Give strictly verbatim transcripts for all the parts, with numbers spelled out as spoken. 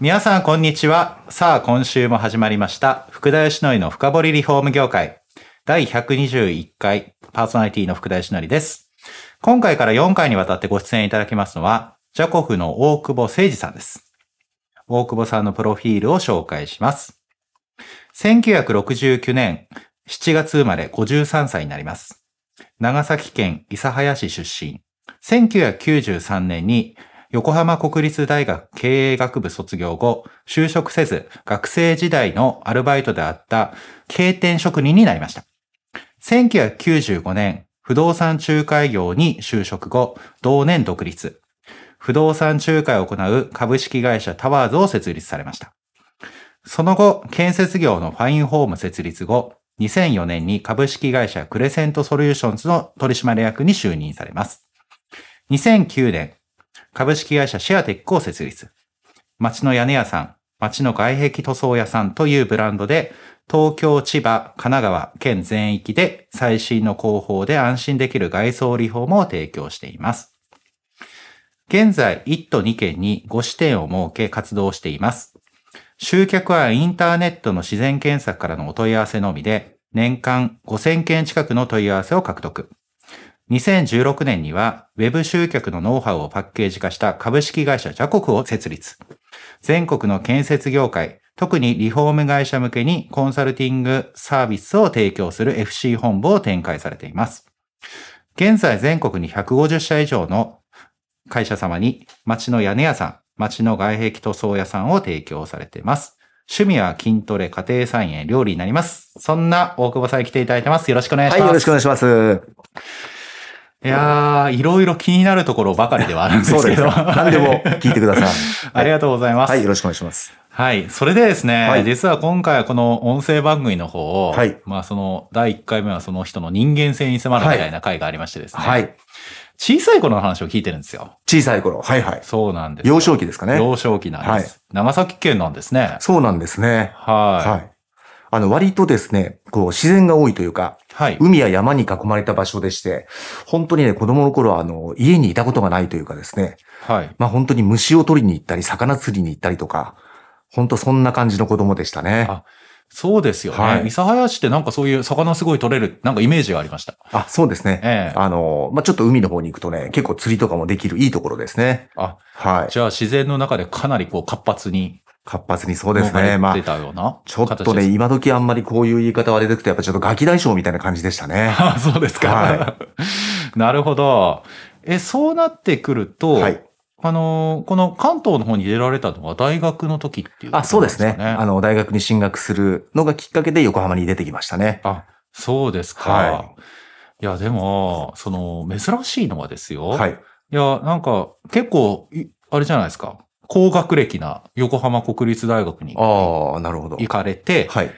皆さんこんにちは。さあ今週も始まりました福田義則の深掘りリフォーム業界だいひゃくにじゅういっかい、パーソナリティの福田義則です。今回からよんかいにわたってご出演いただきますのはジャコフの大久保誠二さんです。大久保さんのプロフィールを紹介します。せんきゅうひゃくろくじゅうきゅうねんしちがつ生まれ、ごじゅうさんさいになります。長崎県諫早市出身。せんきゅうひゃくきゅうじゅうさんねんに横浜国立大学経営学部卒業後、就職せず学生時代のアルバイトであった経典職人になりました。せんきゅうひゃくきゅうじゅうごねん、不動産仲介業に就職後、同年独立。不動産仲介を行う株式会社タワーズを設立されました。その後、建設業のファインホーム設立後、にせんよねんに株式会社クレセントソリューションズの取締役に就任されます。にせんきゅうねん、株式会社シェアテックを設立。町の屋根屋さん、町の外壁塗装屋さんというブランドで、東京、千葉、神奈川、県全域で最新の工法で安心できる外装リフォームを提供しています。現在、いっとにけんにごしてんを設け活動しています。集客はインターネットの自然検索からのお問い合わせのみで、年間ごせんけん近くの問い合わせを獲得。にせんじゅうろくねんには、ウェブ集客のノウハウをパッケージ化した株式会社ジャコフを設立。全国の建設業界、特にリフォーム会社向けにコンサルティングサービスを提供する エフシー 本部を展開されています。現在全国にひゃくごじゅっしゃ以上の会社様に、町の屋根屋さん、町の外壁塗装屋さんを提供されています。趣味は筋トレ、家庭菜園、料理になります。そんな大久保さんに来ていただいてます。よろしくお願いします。はい、よろしくお願いします。いやー、いろいろ気になるところばかりではあるんですけど。何でも聞いてください。ありがとうございます、はい。はい、よろしくお願いします。はい、それでですね、はい、実は今回はこの音声番組の方を、はい、まあそのだいいっかいめはその人の人間性に迫るみたいな回がありましてですね。はい。はい、小さい頃の話を聞いてるんですよ。小さい頃。はいはい。そうなんです。幼少期ですかね。幼少期なんです。はい、長崎県なんですね。そうなんですね。はい。はい。あの、割とですね、こう、自然が多いというか、はい、海や山に囲まれた場所でして、本当にね、子供の頃は、あの、家にいたことがないというかですね。はい。まあ本当に虫を取りに行ったり、魚釣りに行ったりとか、本当そんな感じの子供でしたね。あ、そうですよね。はい。諫早市ってなんかそういう魚すごい取れる、なんかイメージがありました。あ、そうですね。ええ、あの、まあ、ちょっと海の方に行くとね、結構釣りとかもできるいいところですね。あ、はい。じゃあ自然の中でかなりこう活発に。活発にそうですね。まあ、ちょっとね、今時あんまりこういう言い方は出てくと、やっぱちょっとガキ大将みたいな感じでしたね。あ、そうですか。はい。なるほど。え、そうなってくると、はい。あの、この関東の方に出られたのは大学の時っていうことですかね。あ、そうですね。あの、大学に進学するのがきっかけで横浜に出てきましたね。あ、そうですか。はい。いや、でも、その、珍しいのはですよ。はい。いや、なんか、結構、あれじゃないですか。高学歴な横浜国立大学に行かれて、はい。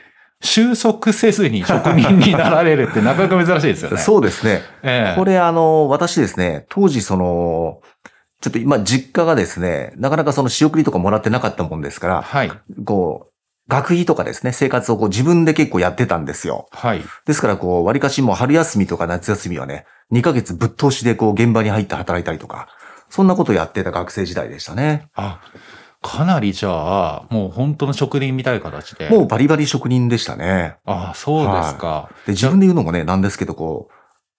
収束せずに職人になられるってなかなか珍しいですよね。そうですね。えー、これ、あの、私ですね、当時その、ちょっと今、実家がですね、なかなかその仕送りとかもらってなかったもんですから、はい、こう、学費とかですね、生活をこう自分で結構やってたんですよ。はい。ですからこう、割かしもう春休みとか夏休みはね、にかげつぶっ通しでこう、現場に入って働いたりとか、そんなことをやってた学生時代でしたね。あ、かなりじゃあ、もう本当の職人みたい形で。もうバリバリ職人でしたね。あ、そうですか。はい、で、自分で言うのもね、なんですけどこう、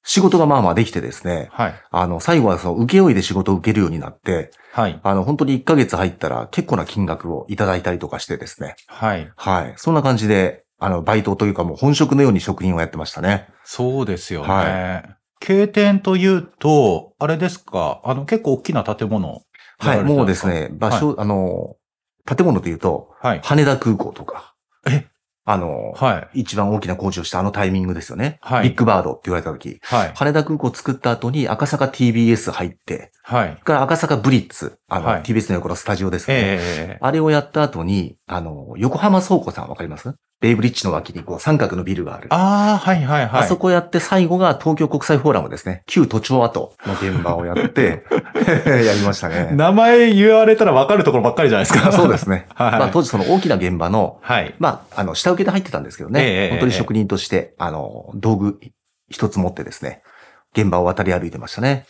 仕事がまあまあできてですね。はい。あの、最後はその、請負いで仕事を受けるようになって。はい。あの、本当にいっかげつ入ったら結構な金額をいただいたりとかしてですね。はい。はい。そんな感じで、あの、バイトというかもう本職のように職人をやってましたね。そうですよね。はい。経典というと、あれですか、あの、結構大きな建物。はい。もうですね、場所、はい、あの、建物というと、はい。羽田空港とか。えあの、はい、一番大きな工事をしたあのタイミングですよね。はい、ビッグバードって言われた時、はい、羽田空港を作った後に赤坂 ティービーエス 入って、はい、それから赤坂ブリッツ、あの、はい、ティービーエス の横のスタジオですね、えー。あれをやった後に、あの、横浜倉庫さんわかります？ベイブリッジの脇にこう三角のビルがある。ああ、はいはいはい。あそこやって最後が東京国際フォーラムですね。旧都庁跡の現場をやって、やりましたね。名前言われたらわかるところばっかりじゃないですか。そうですね。はい、まあ当時その大きな現場の、はい、まあ、あの、下請けで入ってたんですけどね。えー、本当に職人として、あの、道具一つ持ってですね、現場を渡り歩いてましたね。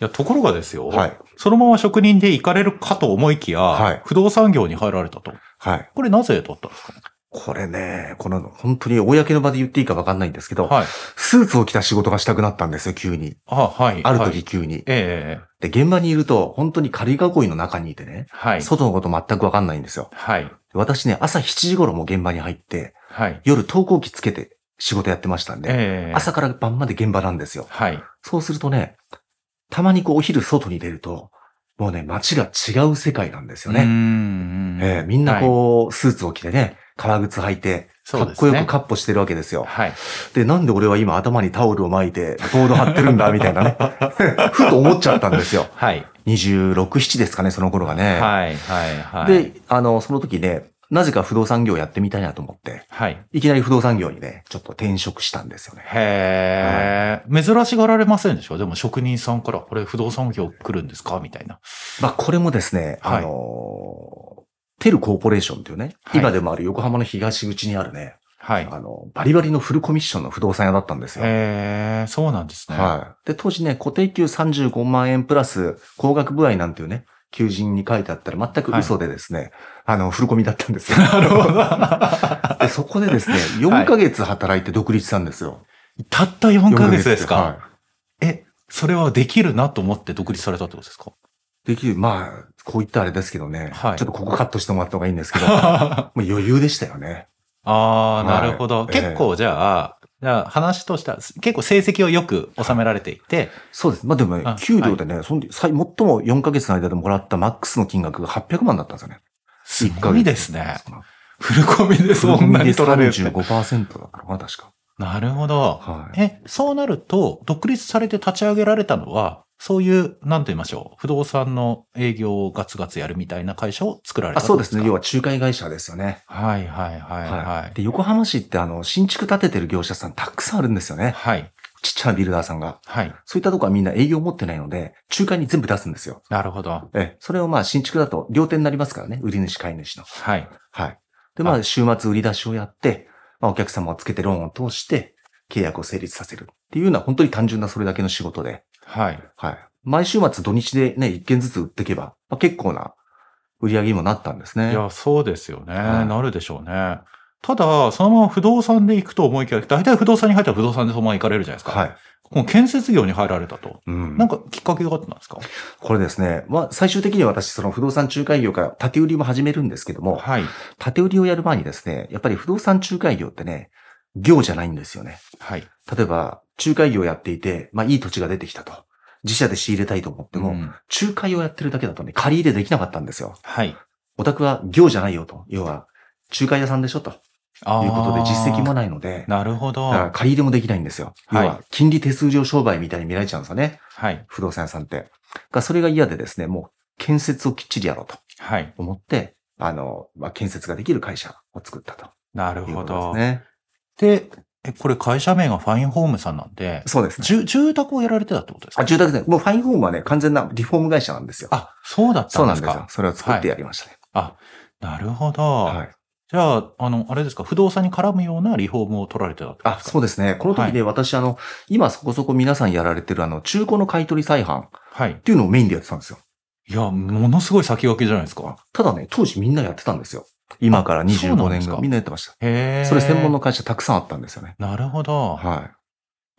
いや、ところがですよ、はい、そのまま職人で行かれるかと思いきや、はい、不動産業に入られたと。はい、これなぜだったんですかね。これね、この本当に公の場で言っていいか分かんないんですけど、はい、スーツを着た仕事がしたくなったんですよ、急に。あ、はい、ある時急に、はい、えー。で、現場にいると本当に仮囲いの中にいてね、はい、外のこと全く分かんないんですよ。はい、私ね、朝しちじ頃も現場に入って、はい、夜投光機つけて仕事やってましたんで、えー、朝から晩まで現場なんですよ。はい、そうするとね、たまにこうお昼外に出ると、もうね、街が違う世界なんですよね。うーん、えー、みんなこう、はい、スーツを着てね、革靴履いて、かっこよくカッポしてるわけですよ。はい。で、なんで俺は今頭にタオルを巻いて、ボード張ってるんだ、みたいなね。ふと思っちゃったんですよ。はい。にじゅうろく、ななですかね、その頃がね。はい、はい、はい。で、あの、その時ね、なぜか不動産業やってみたいなと思って、はい。いきなり不動産業にね、ちょっと転職したんですよね。へー。はい、珍しがられませんでしょ？でも職人さんから、これ不動産業来るんですか？みたいな。まあ、これもですね、はい、あのー、テルコーポレーションというね、はい、今でもある横浜の東口にあるね、はい、あの、バリバリのフルコミッションの不動産屋だったんですよ。へー、そうなんですね。はい。で、当時ね、固定給さんじゅうごまんえんプラス、高額歩合なんていうね、求人に書いてあったら全く嘘でですね、はい、あの、フルコミだったんですよ。なるほど。で、そこでですね、よんかげつ働いて独立したんですよ。はい、たったよんかげつですか？はい、え、それはできるなと思って独立されたってことですか？できる。まあ、こういったあれですけどね。はい。ちょっとここカットしてもらった方がいいんですけど。もう余裕でしたよね。ああ、なるほど。はい、結構じゃあ、えー、じゃあ話としては、結構成績をよく収められていて。はい、そうです。まあでもね、給料でね、はい、その最、最もよんかげつの間でもらったマックスの金額がはっぴゃくまんだったんですよね。すごいですね。フルコミでそんなに取られる。さんじゅうごパーセント だから、まあ確か。なるほど。はい、え、そうなると、独立されて立ち上げられたのは、そういう、なんと言いましょう。不動産の営業をガツガツやるみたいな会社を作られたんですか？あ、そうですね。要は仲介会社ですよね。はいはいはい、はい、はい。で、横浜市ってあの、新築建ててる業者さんたくさんあるんですよね。はい。ちっちゃなビルダーさんが。はい。そういったとこはみんな営業持ってないので、仲介に全部出すんですよ。なるほど。え、それをまあ新築だと両手になりますからね。売り主、買い主の。はい。はい。で、まあ週末売り出しをやって、まあお客様をつけてローンを通して契約を成立させるっていうのは本当に単純なそれだけの仕事で。はい。はい。毎週末土日でね、一件ずつ売っていけば、まあ、結構な売り上げにもなったんですね。いや、そうですよね。はい、なるでしょうね。ただ、そのまま不動産で行くと思いきや、大体不動産に入ったら不動産でそのまま行かれるじゃないですか。はい。もう建設業に入られたと。うん。なんかきっかけがあったんですか？これですね。まあ、最終的には私、その不動産仲介業から建て売りも始めるんですけども、はい。建て売りをやる前にですね、やっぱり不動産仲介業ってね、業じゃないんですよね。はい。例えば、仲介業をやっていて、まあいい土地が出てきたと。自社で仕入れたいと思っても、うん、仲介をやってるだけだとね、借り入れできなかったんですよ。はい。お宅は業じゃないよと。要は、仲介屋さんでしょと。あ、いうことで実績もないので。なるほど。だから借り入れもできないんですよ。はい、要は、金利手数料商売みたいに見られちゃうんですよね。はい。不動産屋さんって。が、それが嫌でですね、もう、建設をきっちりやろうと。はい。思って、あの、まあ、建設ができる会社を作ったと。なるほど。で、え、これ会社名がファインホームさんなんで。そうですね。住、住宅をやられてたってことですか？あ、住宅ですね。もうファインホームはね、完全なリフォーム会社なんですよ。あ、そうだったんですか？そうなんですよ。それを作ってやりましたね。はい、あ、なるほど。はい。じゃあ、あの、あれですか、不動産に絡むようなリフォームを取られてたってことですか？あ、そうですね。この時ね、はい、私、あの、今そこそこ皆さんやられてるあの、中古の買取再販。はい。っていうのをメインでやってたんですよ。いや、ものすごい先駆けじゃないですか。ただね、当時みんなやってたんですよ。今からにじゅうごねんがみんなやってました。へー。それ専門の会社たくさんあったんですよね。なるほど。は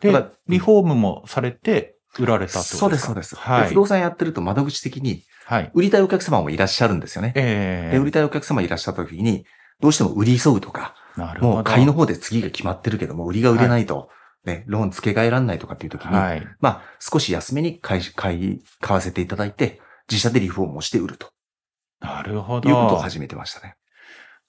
い。で、うん、リフォームもされて売られたってことですか？そうです、そうです。はい。で、不動産やってると窓口的に、はい。売りたいお客様もいらっしゃるんですよね。えー、で、売りたいお客様いらっしゃった時に、どうしても売り急ぐとか、なるほど。もう買いの方で次が決まってるけども、売りが売れないと。はい、ね、ローン付け替えらんないとかっていう時に、はい。まあ、少し安めに買い、買い、買わせていただいて、自社でリフォームをして売ると。なるほど。いうことを始めてましたね。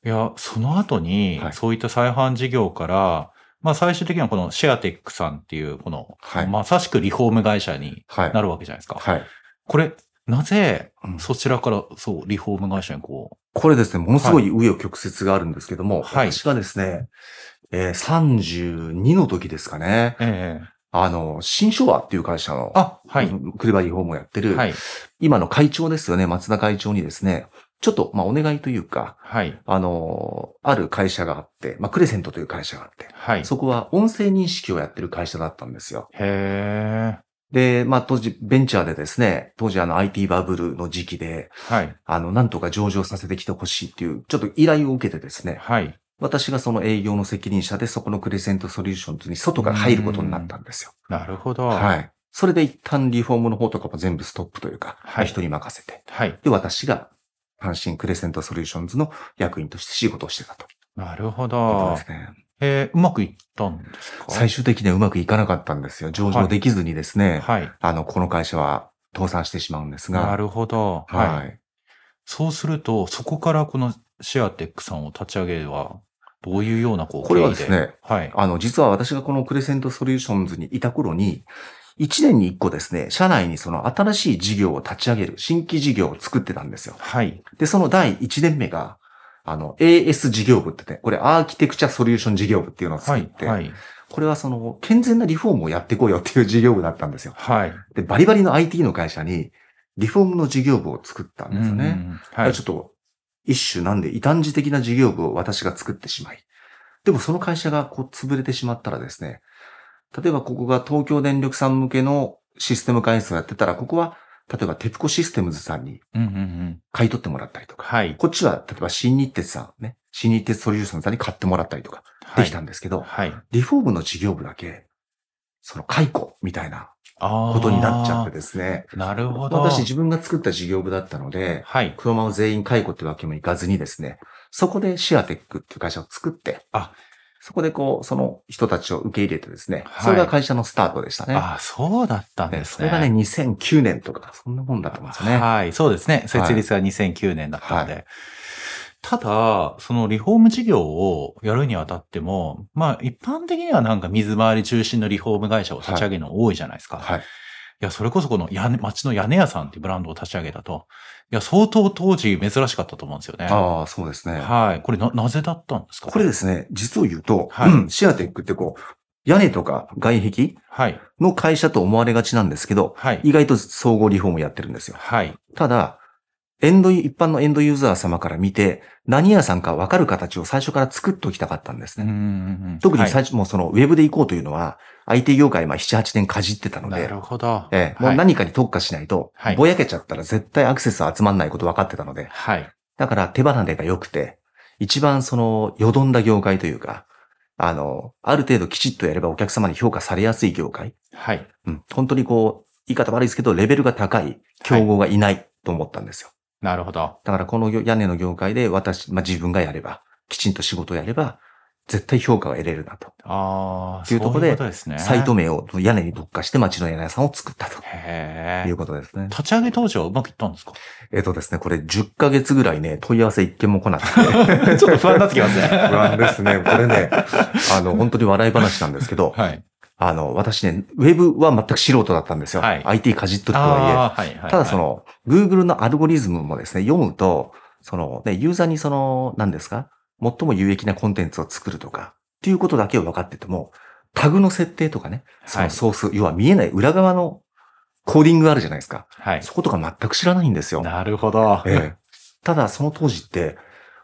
いや、その後に、はい、そういった再販事業から、まあ最終的にはこのシェアテックさんっていう、この、はい、まさしくリフォーム会社になるわけじゃないですか。はいはい、これ、なぜ、そちらから、そう、リフォーム会社にこう。これですね、ものすごい紆余曲折があるんですけども、はい、私がですね、えー、さんじゅうにの時ですかね、えー、あの、新昭和っていう会社の、あ、はい。クレバリーホームをやってる、はい、今の会長ですよね、松田会長にですね、ちょっと、まあ、お願いというか、はい。あの、ある会社があって、まあ、クレセントという会社があって、はい。そこは音声認識をやってる会社だったんですよ。へー。で、まあ、当時、ベンチャーでですね、当時あの アイティー バブルの時期で、はい。あの、なんとか上場させてきてほしいっていう、ちょっと依頼を受けてですね、はい。私がその営業の責任者で、そこのクレセントソリューションズに外から入ることになったんですよ。なるほど。はい。それで一旦リフォームの方とかも全部ストップというか、はい。人に任せて、はい。で、私が、阪神クレセントソリューションズの役員として仕事をしてたと。なるほど。そうですね。えー、うまくいったんですか？最終的にはうまくいかなかったんですよ。上場できずにですね。はい。はい、あの、この会社は倒産してしまうんですが。なるほど。はい。はい、そうすると、そこからこのシェアテックさんを立ち上げるは、どういうようなこう、これはですね。はい。あの、実は私がこのクレセントソリューションズにいた頃に、いちねんにいっこですね、社内にその新しい事業を立ち上げる、新規事業を作ってたんですよ。はい。で、そのだいいちねんめが、あの、エーエス 事業部ってね、これアーキテクチャソリューション事業部っていうのを作って、はいはい、これはその、健全なリフォームをやっていこうよっていう事業部だったんですよ。はい。で、バリバリの アイティー の会社に、リフォームの事業部を作ったんですよね。うんはい。ちょっと、一種なんで異端児的な事業部を私が作ってしまい。でもその会社がこう潰れてしまったらですね、例えばここが東京電力さん向けのシステム開発をやってたら、ここは、例えばテプコシステムズさんに買い取ってもらったりとか、うんうんうん、こっちは例えば新日鉄さんね、新日鉄ソリューションさんに買ってもらったりとかできたんですけど、はいはい、リフォームの事業部だけ、その解雇みたいなことになっちゃってですね。なるほど。私自分が作った事業部だったので、はい、このまま全員解雇ってわけもいかずにですね、そこでシェアテックっていう会社を作って、あそこでこう、その人たちを受け入れてですね、はい、それが会社のスタートでしたね。ああ、そうだったんですね。それがね、にせんきゅうねんとか、そんなもんだったんですね。はい、そうですね。設立がにせんきゅうねんだったので。はい、ただ、そのリフォーム事業をやるにあたっても、まあ一般的にはなんか水回り中心のリフォーム会社を立ち上げるの多いじゃないですか。はい。はい、いや、それこそこの屋根、町の屋根屋さんっていうブランドを立ち上げたと。いや、相当当時珍しかったと思うんですよね。ああ、そうですね。はい。これな、なぜだったんですか？これですね、実を言うと、はいうん、シェアテックってこう、屋根とか外壁の会社と思われがちなんですけど、はい、意外と総合リフォームやってるんですよ。はい。ただ、エンド、一般のエンドユーザー様から見て、何屋さんか分かる形を最初から作っておきたかったんですね。うんうんうん、特に最初、はい、もうそのウェブで行こうというのは、アイティー 業界、まあ、ななはちねんかじってたので。なるほど。ええ、もう何かに特化しないと、はい、ぼやけちゃったら絶対アクセス集まんないこと分かってたので。はい。だから手離れが良くて、一番その、よどんだ業界というか、あの、ある程度きちっとやればお客様に評価されやすい業界。はい。うん。本当にこう、言い方悪いですけど、レベルが高い、競合がいないと思ったんですよ。はい、なるほど。だからこの屋根の業界で私、まあ、自分がやれば、きちんと仕事をやれば、絶対評価が得れるなと。ああ、そういうことですね。サイト名を屋根に特化して町の屋根屋さんを作ったと。へえ。いうことですね。立ち上げ当時はうまくいったんですか？えっとですね、これじゅっかげつぐらいね、問い合わせいっけんも来なくて。ちょっと不安になってきますね。不安ですね。これね、あの、本当に笑い話なんですけど、はい。あの、私ね、ウェブは全く素人だったんですよ。はい。アイティー かじっとるとはいえ。はい、はい。ただその、Google のアルゴリズムもですね、読むと、その、ね、ユーザーにその、何ですか？最も有益なコンテンツを作るとか、っていうことだけを分かってても、タグの設定とかね、そのソース、はい、要は見えない裏側のコーディングがあるじゃないですか。はい。そことか全く知らないんですよ。なるほど。ええ。ただ、その当時って、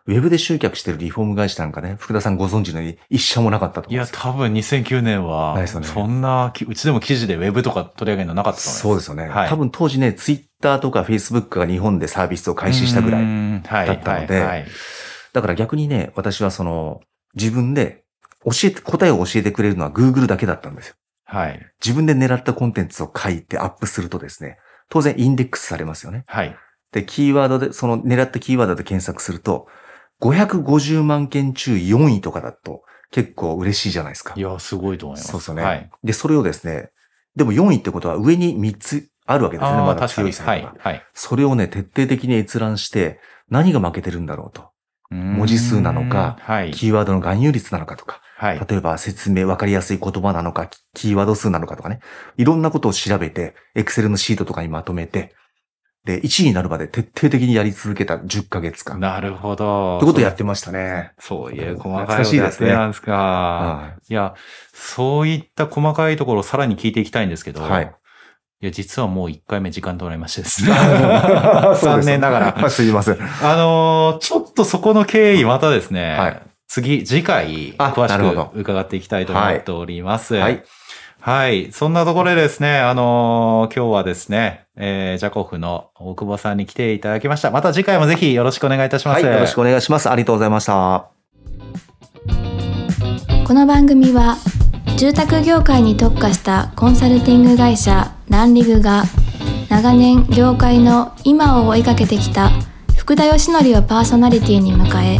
ウェブで集客してるリフォーム会社なんかね、福田さんご存知のように一社もなかったと思うんですよ。いや、多分にせんきゅうねんは、ね、そんな、うちでも記事でウェブとか取り上げるのなかったんです。そうですよね。はい、多分当時ね、ツイッターとかフェイスブックが日本でサービスを開始したぐらいだったので、はいはいはい、だから逆にね、私はその、自分で教えて、答えを教えてくれるのは Google だけだったんですよ。はい。自分で狙ったコンテンツを書いてアップするとですね、当然インデックスされますよね。はい。で、キーワードで、その狙ったキーワードで検索すると、ごひゃくごじゅうまんけん中よんいとかだと結構嬉しいじゃないですか。いや、すごいと思います。そうですよね。はい。で、それをですね、でもよんいってことは上にみっつあるわけですね、まだ強いサイトが。はい。はい。それをね、徹底的に閲覧して、何が負けてるんだろうと。文字数なのか、はい、キーワードの含有率なのかとか、はい、例えば説明、わかりやすい言葉なのか、キーワード数なのかとかね、いろんなことを調べて、Excel のシートとかにまとめて、で、いちいになるまで徹底的にやり続けたじゅっかげつかん。なるほど。ってことをやってましたね。そういう細かいことやってなんですか。はい、いや、そういった細かいところをさらに聞いていきたいんですけど、はい、いや、実はもういっかいめ時間取られましてですね。残念ながら。すいません。あのー、ちょっとそこの経緯またですね、はい、次、次回、詳しく伺っていきたいと思っております。はい。はいはい。そんなところでですね、あのー、今日はですね、えー、ジャコフの大久保さんに来ていただきました。また次回もぜひよろしくお願いいたします。はい、よろしくお願いします。ありがとうございました。この番組は、住宅業界に特化したコンサルティング会社、ランリグが、長年業界の今を追いかけてきた福田義則をパーソナリティに迎え、